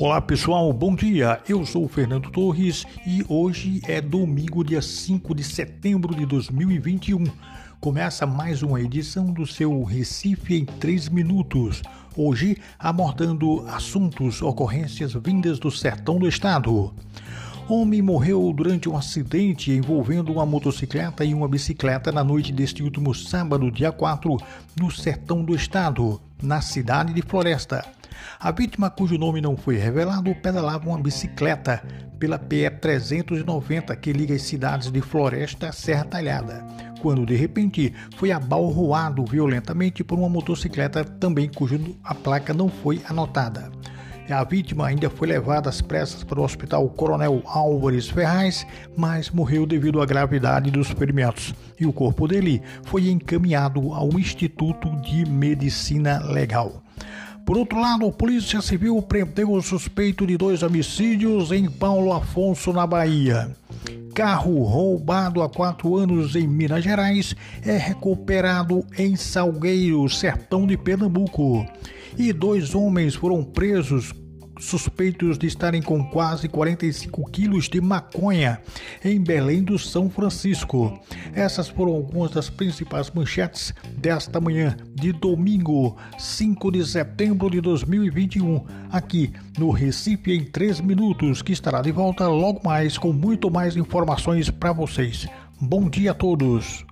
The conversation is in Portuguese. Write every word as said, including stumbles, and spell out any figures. Olá pessoal, bom dia, eu sou o Fernando Torres e hoje é domingo, dia cinco de setembro de dois mil e vinte e um. Começa mais uma edição do seu Recife em três minutos, hoje abordando assuntos, ocorrências vindas do sertão do estado. Homem morreu durante um acidente envolvendo uma motocicleta e uma bicicleta na noite deste último sábado, dia quatro, no sertão do estado, na cidade de Floresta. A vítima, cujo nome não foi revelado, pedalava uma bicicleta pela P E trezentos e noventa que liga as cidades de Floresta à Serra Talhada, quando de repente foi abalroado violentamente por uma motocicleta também cuja a placa não foi anotada. A vítima ainda foi levada às pressas para o Hospital Coronel Álvares Ferraz, mas morreu devido à gravidade dos ferimentos e o corpo dele foi encaminhado ao Instituto de Medicina Legal. Por outro lado, a Polícia Civil prendeu o suspeito de dois homicídios em Paulo Afonso, na Bahia. Carro roubado há quatro anos em Minas Gerais é recuperado em Salgueiro, sertão de Pernambuco. E dois homens foram presos, suspeitos de estarem com quase quarenta e cinco quilos de maconha em Belém do São Francisco. Essas foram algumas das principais manchetes desta manhã de domingo, cinco de setembro de dois mil e vinte e um, aqui no Recife em três minutos, que estará de volta logo mais com muito mais informações para vocês. Bom dia a todos!